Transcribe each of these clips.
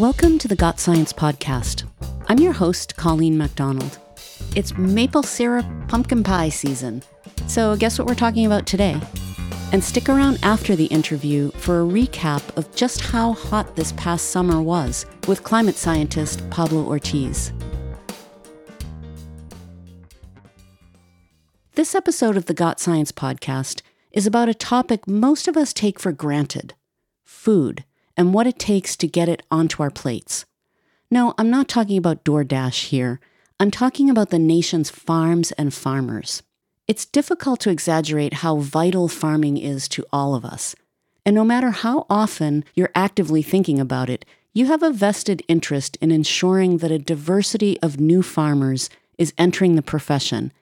Welcome to the Got Science podcast. I'm your host, Colleen MacDonald. It's maple syrup pumpkin pie season, so guess what we're talking about today? And stick around after the interview for a recap of just how hot this past summer was with climate scientist Pablo Ortiz. This episode of the Got Science podcast is about a topic most of us take for granted, food, and what it takes to get it onto our plates. No, I'm not talking about DoorDash here. I'm talking about the nation's farms and farmers. It's difficult to exaggerate how vital farming is to all of us. And no matter how often you're actively thinking about it, you have a vested interest in ensuring that a diversity of new farmers is entering the profession,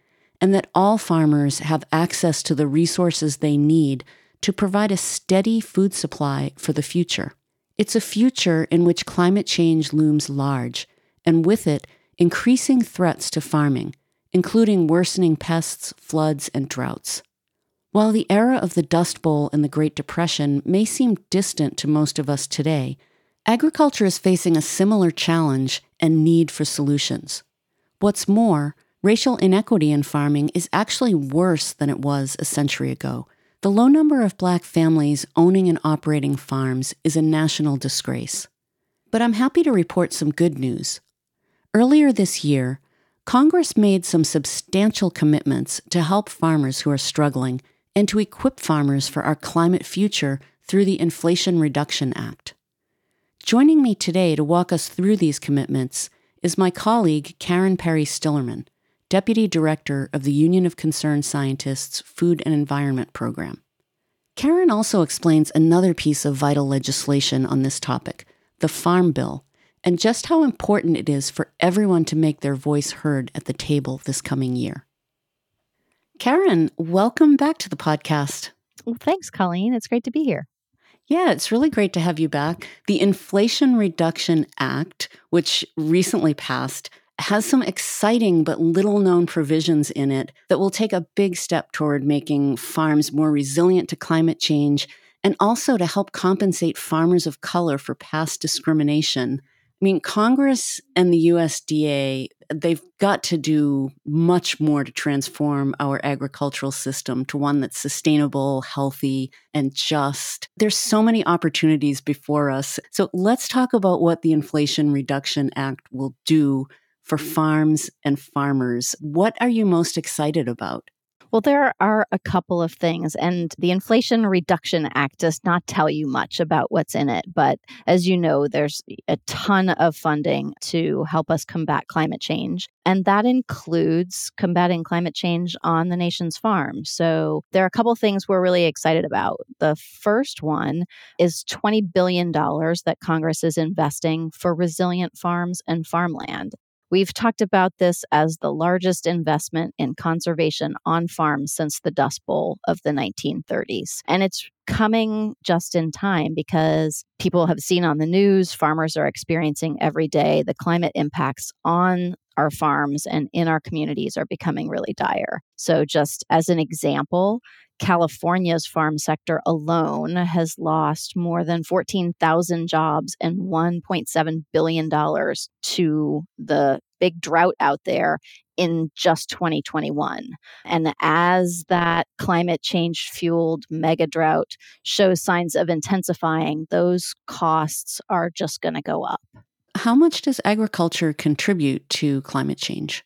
and that all farmers have access to the resources they need to provide a steady food supply for the future. It's a future in which climate change looms large, and with it, increasing threats to farming, including worsening pests, floods, and droughts. While the era of the Dust Bowl and the Great Depression may seem distant to most of us today, agriculture is facing a similar challenge and need for solutions. What's more, racial inequity in farming is actually worse than it was a century ago. The low number of Black families owning and operating farms is a national disgrace. But I'm happy to report some good news. Earlier this year, Congress made some substantial commitments to help farmers who are struggling and to equip farmers for our climate future through the Inflation Reduction Act. Joining me today to walk us through these commitments is my colleague Karen Perry Stillerman, Deputy Director of the Union of Concerned Scientists' Food and Environment Program. Karen also explains another piece of vital legislation on this topic, the Farm Bill, and just how important it is for everyone to make their voice heard at the table this coming year. Karen, welcome back to the podcast. Well, thanks, Colleen. It's great to be here. Yeah, it's really great to have you back. The Inflation Reduction Act, which recently passed, has some exciting but little-known provisions in it that will take a big step toward making farms more resilient to climate change and also to help compensate farmers of color for past discrimination. I mean, Congress and the USDA, they've got to do much more to transform our agricultural system to one that's sustainable, healthy, and just. There's so many opportunities before us. So let's talk about what the Inflation Reduction Act will do for farms and farmers. What are you most excited about? Well, there are a couple of things, and the Inflation Reduction Act does not tell you much about what's in it. But as you know, there's a ton of funding to help us combat climate change, and that includes combating climate change on the nation's farm. So there are a couple of things we're really excited about. The first one is $20 billion that Congress is investing for resilient farms and farmland. We've talked about this as the largest investment in conservation on farms since the Dust Bowl of the 1930s. And it's coming just in time because people have seen on the news, farmers are experiencing every day the climate impacts on our farms and in our communities are becoming really dire. So just as an example, California's farm sector alone has lost more than 14,000 jobs and $1.7 billion to the big drought out there in just 2021. And as that climate change-fueled mega drought shows signs of intensifying, those costs are just going to go up. How much does agriculture contribute to climate change?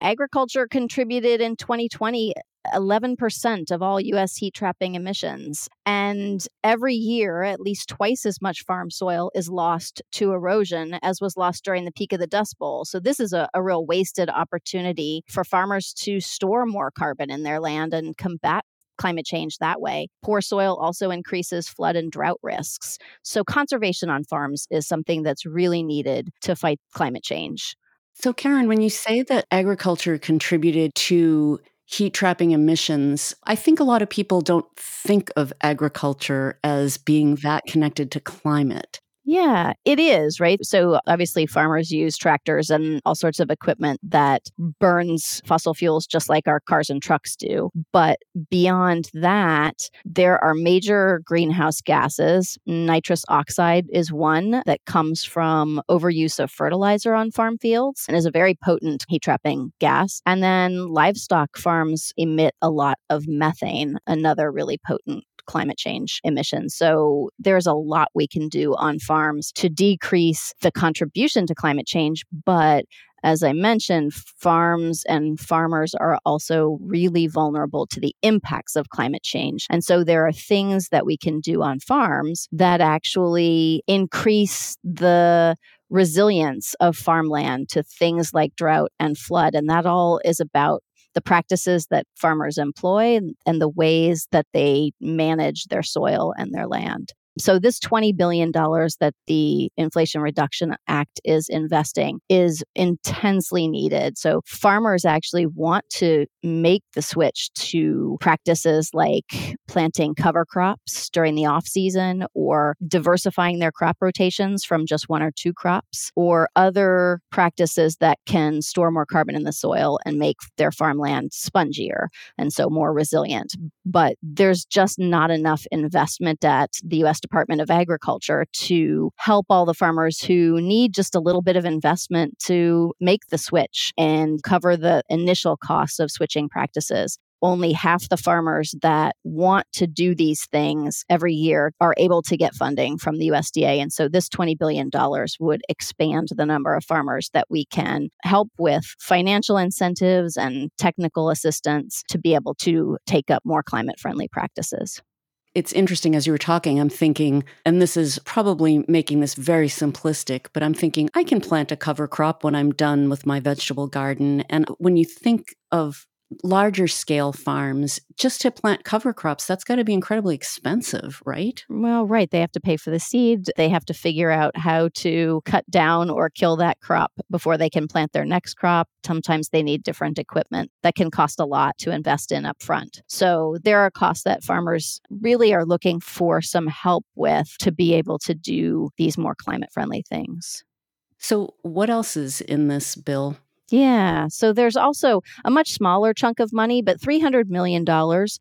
Agriculture contributed in 2020 11% of all U.S. heat trapping emissions. And every year, at least twice as much farm soil is lost to erosion as was lost during the peak of the Dust Bowl. So this is a real wasted opportunity for farmers to store more carbon in their land and combat climate change that way. Poor soil also increases flood and drought risks. So conservation on farms is something that's really needed to fight climate change. So Karen, when you say that agriculture contributed to heat trapping emissions, I think a lot of people don't think of agriculture as being that connected to climate. Yeah, it is, right? So obviously farmers use tractors and all sorts of equipment that burns fossil fuels just like our cars and trucks do. But beyond that, there are major greenhouse gases. Nitrous oxide is one that comes from overuse of fertilizer on farm fields and is a very potent heat-trapping gas. And then livestock farms emit a lot of methane, another really potent climate change emissions. So there's a lot we can do on farms to decrease the contribution to climate change. But as I mentioned, farms and farmers are also really vulnerable to the impacts of climate change. And so there are things that we can do on farms that actually increase the resilience of farmland to things like drought and flood. And that all is about the practices that farmers employ and the ways that they manage their soil and their land. So this $20 billion that the Inflation Reduction Act is investing is intensely needed. So farmers actually want to make the switch to practices like planting cover crops during the off season, or diversifying their crop rotations from just one or two crops, or other practices that can store more carbon in the soil and make their farmland spongier and so more resilient. But there's just not enough investment at the U.S. Department of Agriculture to help all the farmers who need just a little bit of investment to make the switch and cover the initial costs of switching practices. Only half the farmers that want to do these things every year are able to get funding from the USDA. And so this $20 billion would expand the number of farmers that we can help with financial incentives and technical assistance to be able to take up more climate-friendly practices. It's interesting, as you were talking, I'm thinking, and this is probably making this very simplistic, but I'm thinking I can plant a cover crop when I'm done with my vegetable garden. And when you think of larger scale farms, just to plant cover crops, that's got to be incredibly expensive, right? Well, right. They have to pay for the seed. They have to figure out how to cut down or kill that crop before they can plant their next crop. Sometimes they need different equipment that can cost a lot to invest in up front. So there are costs that farmers really are looking for some help with to be able to do these more climate-friendly things. So what else is in this bill? Yeah. So there's also a much smaller chunk of money, but $300 million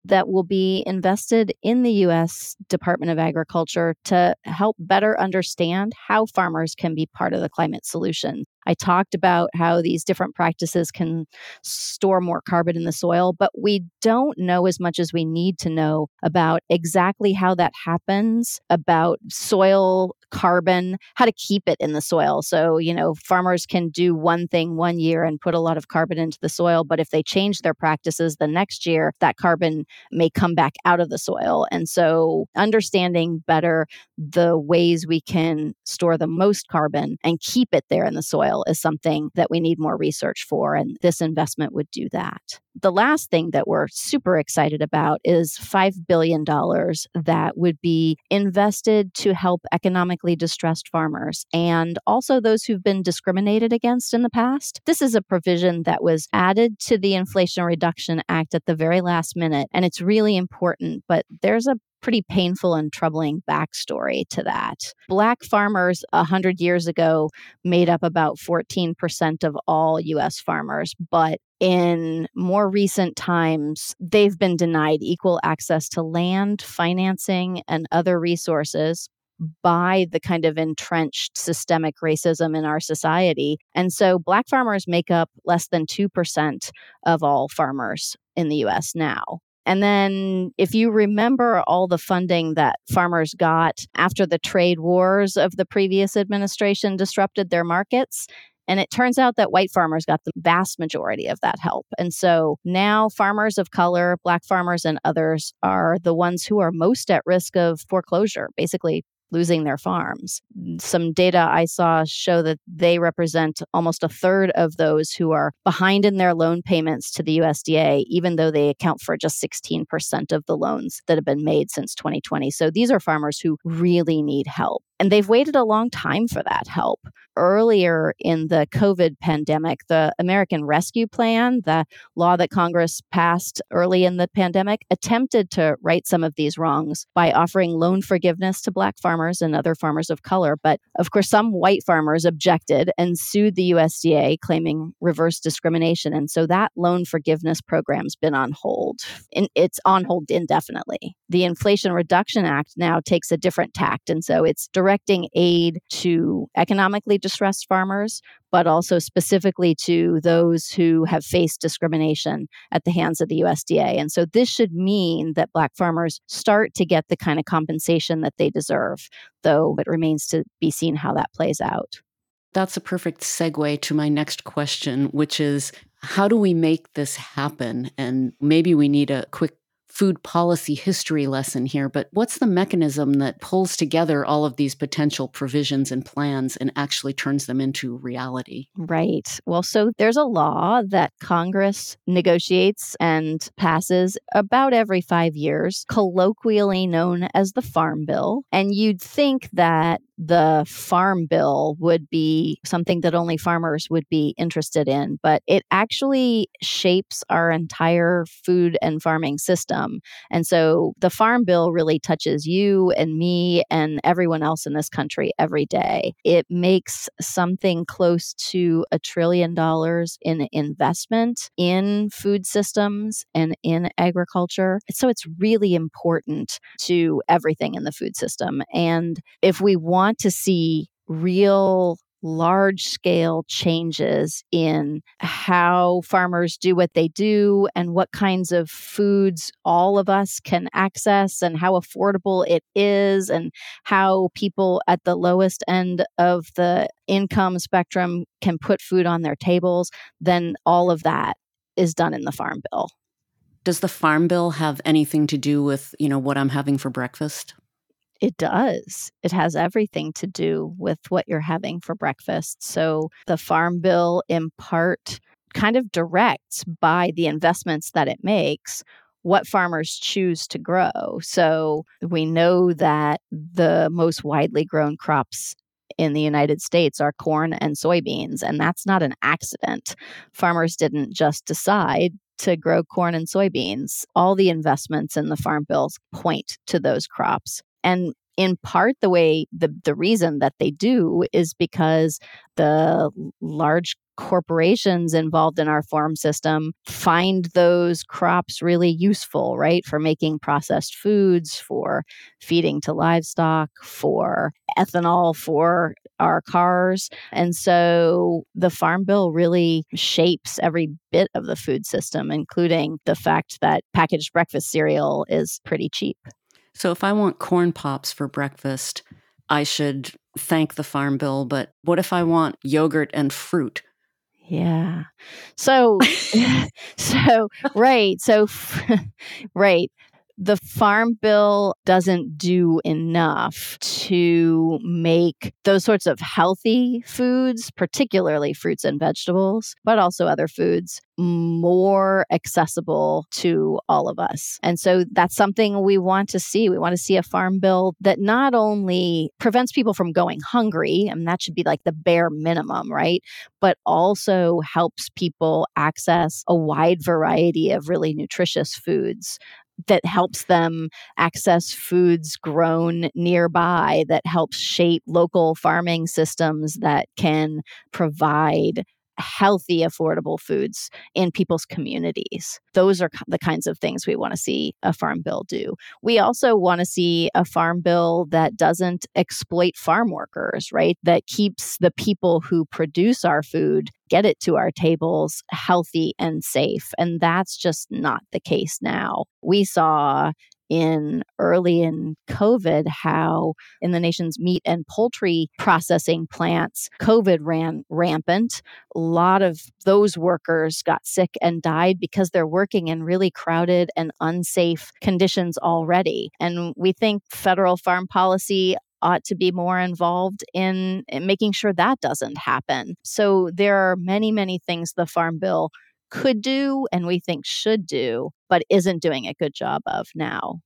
that will be invested in the U.S. Department of Agriculture to help better understand how farmers can be part of the climate solution. I talked about how these different practices can store more carbon in the soil, but we don't know as much as we need to know about exactly how that happens, about soil carbon, how to keep it in the soil. So, farmers can do one thing one year and put a lot of carbon into the soil, but if they change their practices the next year, that carbon may come back out of the soil. And so understanding better the ways we can store the most carbon and keep it there in the soil is something that we need more research for, and this investment would do that. The last thing that we're super excited about is $5 billion that would be invested to help economically distressed farmers and also those who've been discriminated against in the past. This is a provision that was added to the Inflation Reduction Act at the very last minute, and it's really important, but there's a pretty painful and troubling backstory to that. Black farmers 100 years ago made up about 14% of all U.S. farmers, but in more recent times, they've been denied equal access to land, financing, and other resources by the kind of entrenched systemic racism in our society. And so Black farmers make up less than 2% of all farmers in the U.S. now. And then if you remember all the funding that farmers got after the trade wars of the previous administration disrupted their markets, and it turns out that white farmers got the vast majority of that help. And so now farmers of color, Black farmers and others are the ones who are most at risk of foreclosure, basically losing their farms. Some data I saw show that they represent almost a third of those who are behind in their loan payments to the USDA, even though they account for just 16% of the loans that have been made since 2020. So these are farmers who really need help. And they've waited a long time for that help. Earlier in the COVID pandemic, the American Rescue Plan, the law that Congress passed early in the pandemic, attempted to right some of these wrongs by offering loan forgiveness to Black farmers and other farmers of color. But of course, some white farmers objected and sued the USDA, claiming reverse discrimination. And so that loan forgiveness program's been on hold. And it's on hold indefinitely. The Inflation Reduction Act now takes a different tact. And so it's directing aid to economically distressed farmers, but also specifically to those who have faced discrimination at the hands of the USDA. And so this should mean that Black farmers start to get the kind of compensation that they deserve, though it remains to be seen how that plays out. That's a perfect segue to my next question, which is, how do we make this happen? And maybe we need a quick food policy history lesson here, but what's the mechanism that pulls together all of these potential provisions and plans and actually turns them into reality? Right. Well, so there's a law that Congress negotiates and passes about every 5 years, colloquially known as the Farm Bill. And you'd think that the Farm Bill would be something that only farmers would be interested in, but it actually shapes our entire food and farming system. And so the Farm Bill really touches you and me and everyone else in this country every day. It makes something close to $1 trillion in investment in food systems and in agriculture. So it's really important to everything in the food system. And if we want to see real large-scale changes in how farmers do what they do and what kinds of foods all of us can access and how affordable it is and how people at the lowest end of the income spectrum can put food on their tables, then all of that is done in the Farm Bill. Does the Farm Bill have anything to do with, what I'm having for breakfast? It does. It has everything to do with what you're having for breakfast. So the Farm Bill, in part, kind of directs by the investments that it makes what farmers choose to grow. So we know that the most widely grown crops in the United States are corn and soybeans, and that's not an accident. Farmers didn't just decide to grow corn and soybeans. All the investments in the Farm Bills point to those crops. And in part, the reason that they do is because the large corporations involved in our farm system find those crops really useful, right? For making processed foods, for feeding to livestock, for ethanol, for our cars. And so the Farm Bill really shapes every bit of the food system, including the fact that packaged breakfast cereal is pretty cheap. So if I want corn pops for breakfast, I should thank the Farm Bill. But what if I want yogurt and fruit? Yeah. So, right. The Farm Bill doesn't do enough to make those sorts of healthy foods, particularly fruits and vegetables, but also other foods, more accessible to all of us. And so that's something we want to see. We want to see a Farm Bill that not only prevents people from going hungry, and that should be like the bare minimum, right? But also helps people access a wide variety of really nutritious foods, that helps them access foods grown nearby, that helps shape local farming systems that can provide healthy, affordable foods in people's communities. Those are the kinds of things we want to see a Farm Bill do. We also want to see a Farm Bill that doesn't exploit farm workers, right? That keeps the people who produce our food, get it to our tables, healthy and safe. And that's just not the case now. We saw early in COVID, how in the nation's meat and poultry processing plants, COVID ran rampant. A lot of those workers got sick and died because they're working in really crowded and unsafe conditions already. And we think federal farm policy ought to be more involved in making sure that doesn't happen. So there are many, many things the Farm Bill could do and we think should do, but isn't doing a good job of now.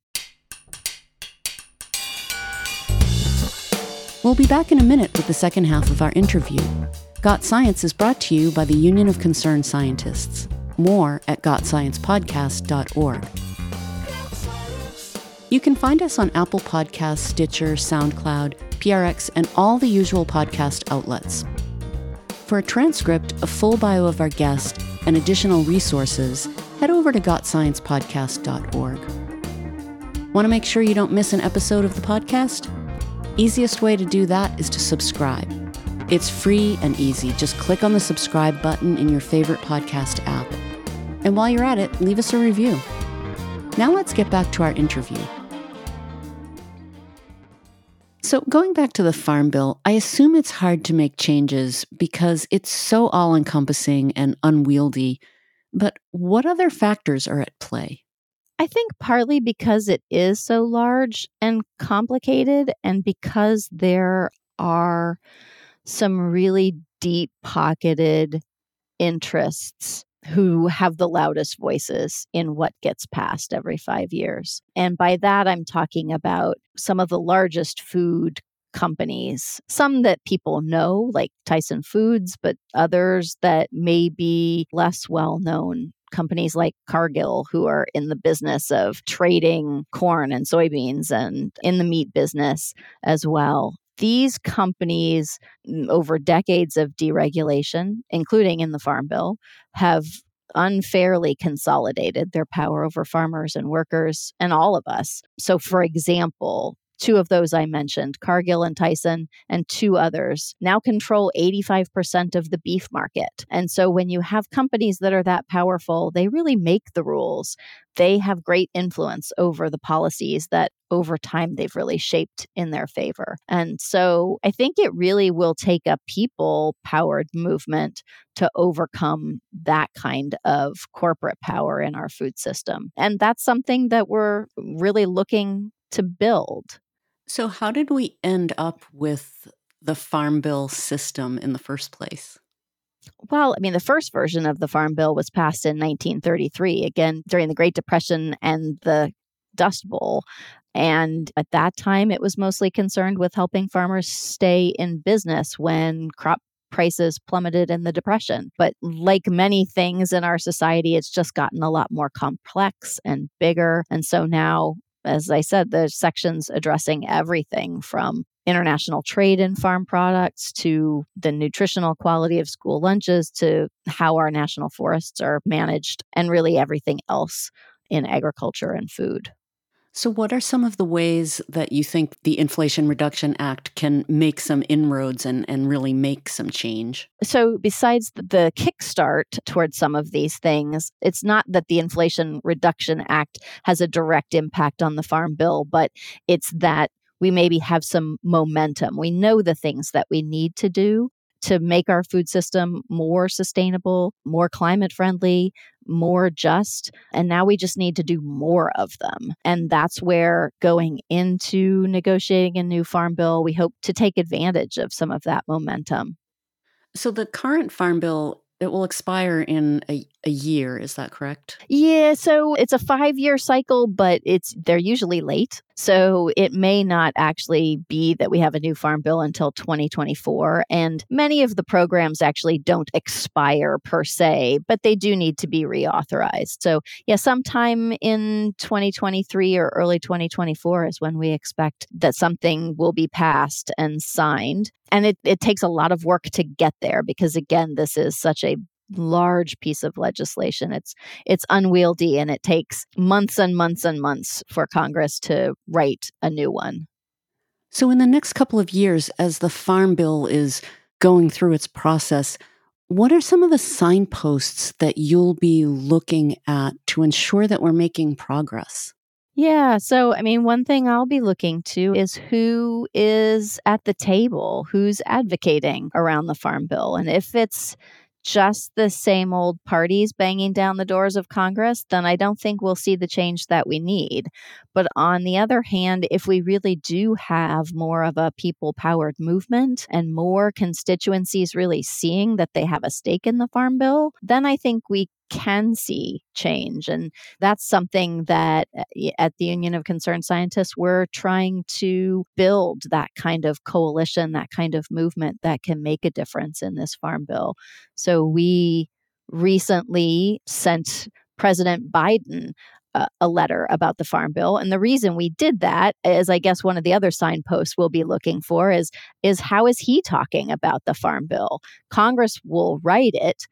We'll be back in a minute with the second half of our interview. Got Science is brought to you by the Union of Concerned Scientists. More at gotsciencepodcast.org. You can find us on Apple Podcasts, Stitcher, SoundCloud, PRX, and all the usual podcast outlets. For a transcript, a full bio of our guest, and additional resources, head over to gotsciencepodcast.org. Want to make sure you don't miss an episode of the podcast? Easiest way to do that is to subscribe. It's free and easy. Just click on the subscribe button in your favorite podcast app. And while you're at it, leave us a review. Now let's get back to our interview. So going back to the Farm Bill, I assume it's hard to make changes because it's so all-encompassing and unwieldy. But what other factors are at play? I think partly because it is so large and complicated, and because there are some really deep-pocketed interests who have the loudest voices in what gets passed every 5 years. And by that, I'm talking about some of the largest food companies, some that people know, like Tyson Foods, but others that may be less well-known. Companies like Cargill, who are in the business of trading corn and soybeans and in the meat business as well. These companies, over decades of deregulation, including in the Farm Bill, have unfairly consolidated their power over farmers and workers and all of us. So, for example, two of those I mentioned, Cargill and Tyson, and two others, now control 85% of the beef market. And so when you have companies that are that powerful, they really make the rules. They have great influence over the policies that over time they've really shaped in their favor. And so I think it really will take a people-powered movement to overcome that kind of corporate power in our food system. And that's something that we're really looking to build. So how did we end up with the Farm Bill system in the first place? Well, I mean, the first version of the Farm Bill was passed in 1933, again, during the Great Depression and the Dust Bowl. And at that time, it was mostly concerned with helping farmers stay in business when crop prices plummeted in the Depression. But like many things in our society, it's just gotten a lot more complex and bigger. And so now, as I said, there's sections addressing everything from international trade in farm products to the nutritional quality of school lunches to how our national forests are managed and really everything else in agriculture and food. So what are some of the ways that you think the Inflation Reduction Act can make some inroads and really make some change? So besides the kickstart towards some of these things, it's not that the Inflation Reduction Act has a direct impact on the Farm Bill, but it's that we maybe have some momentum. We know the things that we need to do to make our food system more sustainable, more climate friendly, more just. And now we just need to do more of them. And that's where going into negotiating a new Farm Bill, we hope to take advantage of some of that momentum. So the current Farm Bill, it will expire in a year, is that correct? Yeah, so it's a 5-year cycle, but they're usually late. So it may not actually be that we have a new Farm Bill until 2024. And many of the programs actually don't expire per se, but they do need to be reauthorized. So yeah, sometime in 2023 or early 2024 is when we expect that something will be passed and signed. And it takes a lot of work to get there because, again, this is such a large piece of legislation. It's unwieldy, and it takes months and months and months for Congress to write a new one. So in the next couple of years, as the Farm Bill is going through its process, what are some of the signposts that you'll be looking at to ensure that we're making progress? Yeah. So, I mean, one thing I'll be looking to is who is at the table, who's advocating around the Farm Bill. And if it's just the same old parties banging down the doors of Congress, then I don't think we'll see the change that we need. But on the other hand, if we really do have more of a people-powered movement and more constituencies really seeing that they have a stake in the Farm Bill, then I think we can see change. And that's something that at the Union of Concerned Scientists, we're trying to build that kind of coalition, that kind of movement that can make a difference in this Farm Bill. So we recently sent President Biden a letter about the Farm Bill. And the reason we did that is, I guess, one of the other signposts we'll be looking for is how is he talking about the Farm Bill? Congress will write it,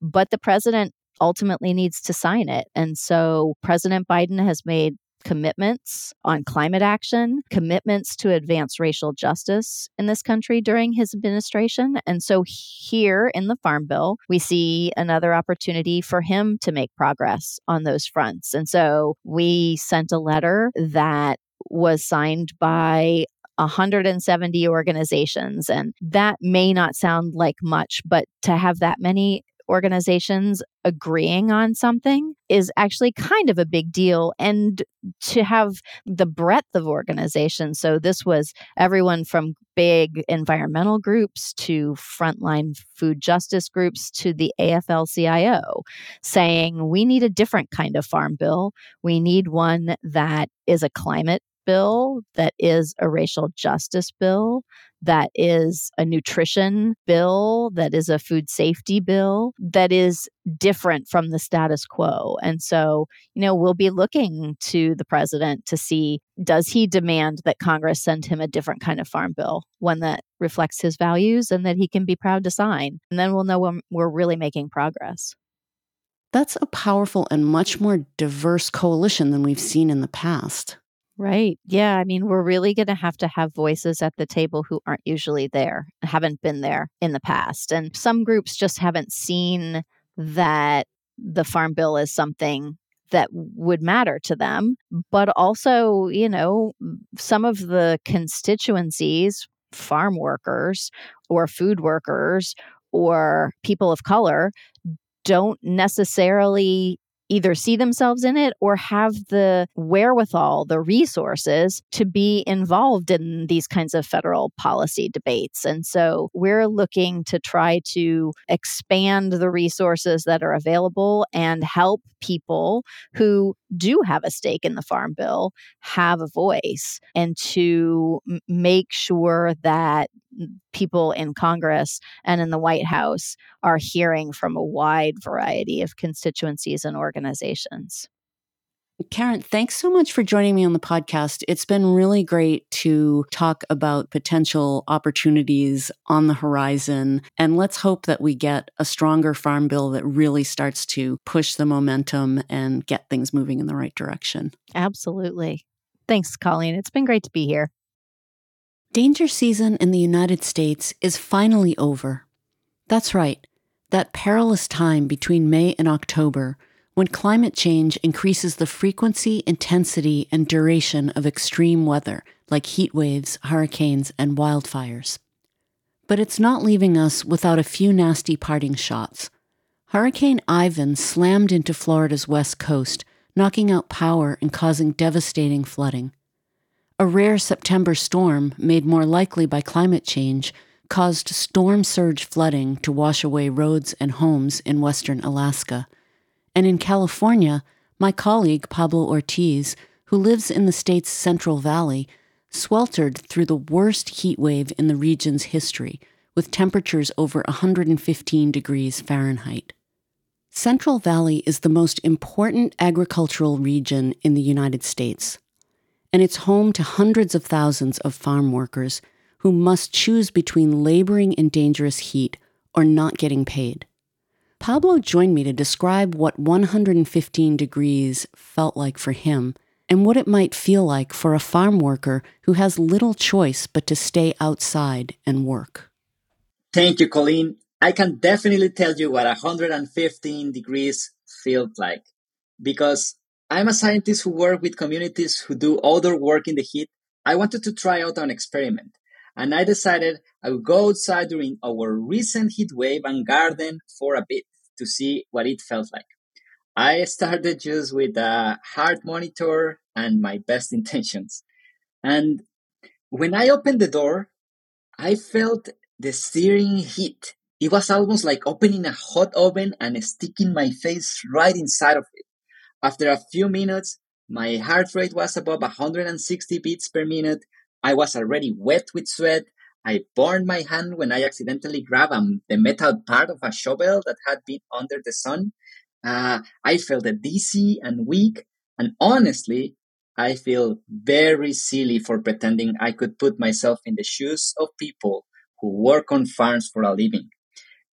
but the president ultimately needs to sign it. And so President Biden has made commitments on climate action, commitments to advance racial justice in this country during his administration. And so here in the Farm Bill, we see another opportunity for him to make progress on those fronts. And so we sent a letter that was signed by 170 organizations. And that may not sound like much, but to have that many organizations agreeing on something is actually kind of a big deal. And to have the breadth of organizations, so this was everyone from big environmental groups to frontline food justice groups to the AFL-CIO, saying we need a different kind of farm bill. We need one that is a climate bill, that is a racial justice bill, that is a nutrition bill, that is a food safety bill, that is different from the status quo. And so, we'll be looking to the president to see, does he demand that Congress send him a different kind of farm bill, one that reflects his values and that he can be proud to sign? And then we'll know when we're really making progress. That's a powerful and much more diverse coalition than we've seen in the past. Right. Yeah. I mean, we're really going to have voices at the table who aren't usually there, haven't been there in the past. And some groups just haven't seen that the Farm Bill is something that would matter to them. But also, some of the constituencies, farm workers or food workers or people of color, don't necessarily either see themselves in it or have the wherewithal, the resources to be involved in these kinds of federal policy debates. And so we're looking to try to expand the resources that are available and help people who do have a stake in the Farm Bill have a voice, and to make sure that people in Congress and in the White House are hearing from a wide variety of constituencies and organizations. Karen, thanks so much for joining me on the podcast. It's been really great to talk about potential opportunities on the horizon. And let's hope that we get a stronger Farm Bill that really starts to push the momentum and get things moving in the right direction. Absolutely. Thanks, Colleen. It's been great to be here. Danger season in the United States is finally over. That's right. That perilous time between May and October, when climate change increases the frequency, intensity, and duration of extreme weather, like heat waves, hurricanes, and wildfires. But it's not leaving us without a few nasty parting shots. Hurricane Ivan slammed into Florida's west coast, knocking out power and causing devastating flooding. A rare September storm, made more likely by climate change, caused storm surge flooding to wash away roads and homes in western Alaska. And in California, my colleague Pablo Ortiz, who lives in the state's Central Valley, sweltered through the worst heat wave in the region's history, with temperatures over 115 degrees Fahrenheit. Central Valley is the most important agricultural region in the United States, and it's home to hundreds of thousands of farm workers who must choose between laboring in dangerous heat or not getting paid. Pablo joined me to describe what 115 degrees felt like for him and what it might feel like for a farm worker who has little choice but to stay outside and work. Thank you, Colleen. I can definitely tell you what 115 degrees felt like, because I'm a scientist who works with communities who do outdoor work in the heat. I wanted to try out an experiment, and I decided I would go outside during our recent heat wave and garden for a bit to see what it felt like. I started just with a heart monitor and my best intentions. And when I opened the door, I felt the searing heat. It was almost like opening a hot oven and sticking my face right inside of it. After a few minutes, my heart rate was above 160 beats per minute. I was already wet with sweat. I burned my hand when I accidentally grabbed the metal part of a shovel that had been under the sun. I felt dizzy and weak. And honestly, I feel very silly for pretending I could put myself in the shoes of people who work on farms for a living.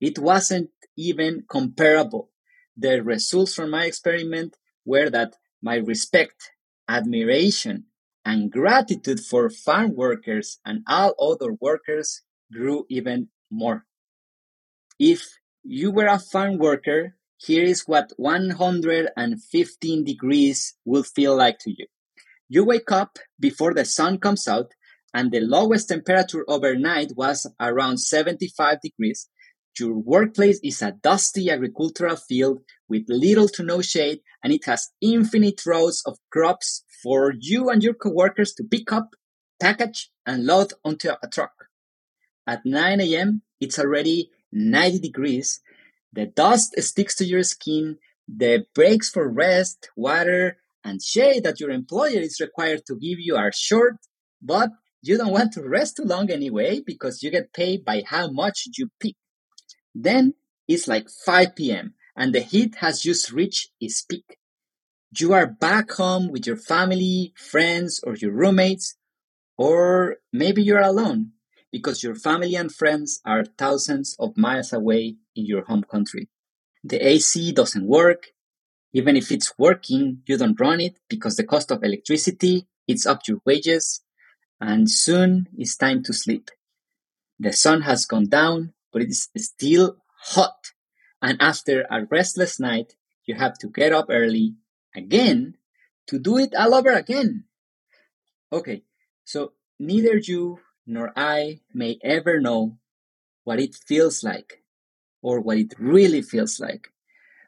It wasn't even comparable. The results from my experiment were that my respect, admiration, and gratitude for farm workers and all other workers grew even more. If you were a farm worker, here is what 115 degrees will feel like to you. You wake up before the sun comes out, and the lowest temperature overnight was around 75 degrees. Your workplace is a dusty agricultural field with little to no shade, and it has infinite rows of crops for you and your coworkers to pick up, package, and load onto a truck. At 9 a.m., it's already 90 degrees. The dust sticks to your skin. The breaks for rest, water, and shade that your employer is required to give you are short, but you don't want to rest too long anyway because you get paid by how much you pick. Then it's like 5 p.m. and the heat has just reached its peak. You are back home with your family, friends, or your roommates, or maybe you're alone because your family and friends are thousands of miles away in your home country. The AC doesn't work. Even if it's working, you don't run it because the cost of electricity eats up your wages, and soon it's time to sleep. The sun has gone down, but it's still hot. And after a restless night, you have to get up early again to do it all over again. Okay, so neither you nor I may ever know what it feels like or what it really feels like.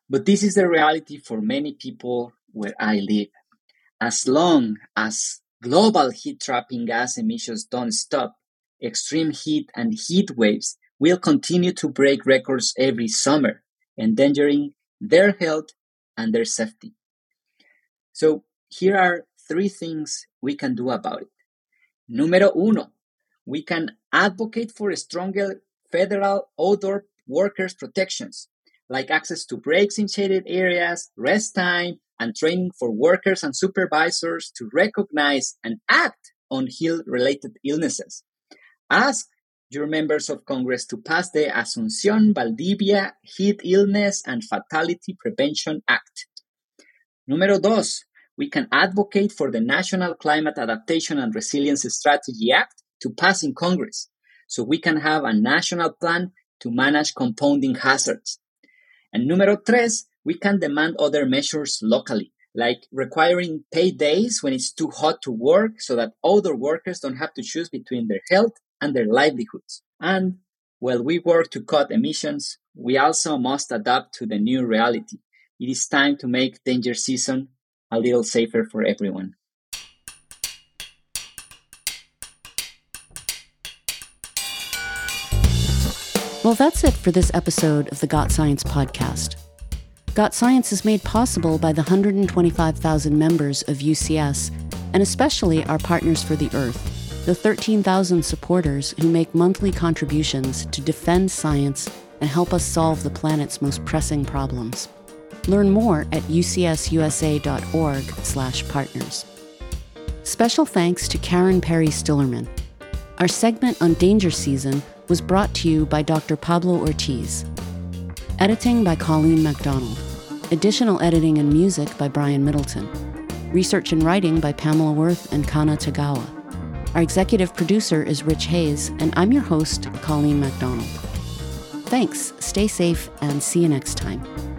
But this is the reality for many people where I live. As long as global heat-trapping gas emissions don't stop, extreme heat and heat waves will continue to break records every summer, endangering their health and their safety. So here are three things we can do about it. Número uno, we can advocate for stronger federal outdoor workers' protections, like access to breaks in shaded areas, rest time, and training for workers and supervisors to recognize and act on heat-related illnesses. Ask your members of Congress to pass the Asunción Valdivia Heat Illness and Fatality Prevention Act. Número dos, we can advocate for the National Climate Adaptation and Resilience Strategy Act to pass in Congress, so we can have a national plan to manage compounding hazards. And número tres, we can demand other measures locally, like requiring pay days when it's too hot to work so that older workers don't have to choose between their health and their livelihoods. And while we work to cut emissions, we also must adapt to the new reality. It is time to make danger season a little safer for everyone. Well, that's it for this episode of the Got Science podcast. Got Science is made possible by the 125,000 members of UCS, and especially our Partners for the Earth, the 13,000 supporters who make monthly contributions to defend science and help us solve the planet's most pressing problems. Learn more at ucsusa.org/partners. Special thanks to Karen Perry Stillerman. Our segment on danger season was brought to you by Dr. Pablo Ortiz. Editing by Colleen MacDonald. Additional editing and music by Brian Middleton. Research and writing by Pamela Wirth and Kana Tagawa. Our executive producer is Rich Hayes, and I'm your host, Colleen MacDonald. Thanks, stay safe, and see you next time.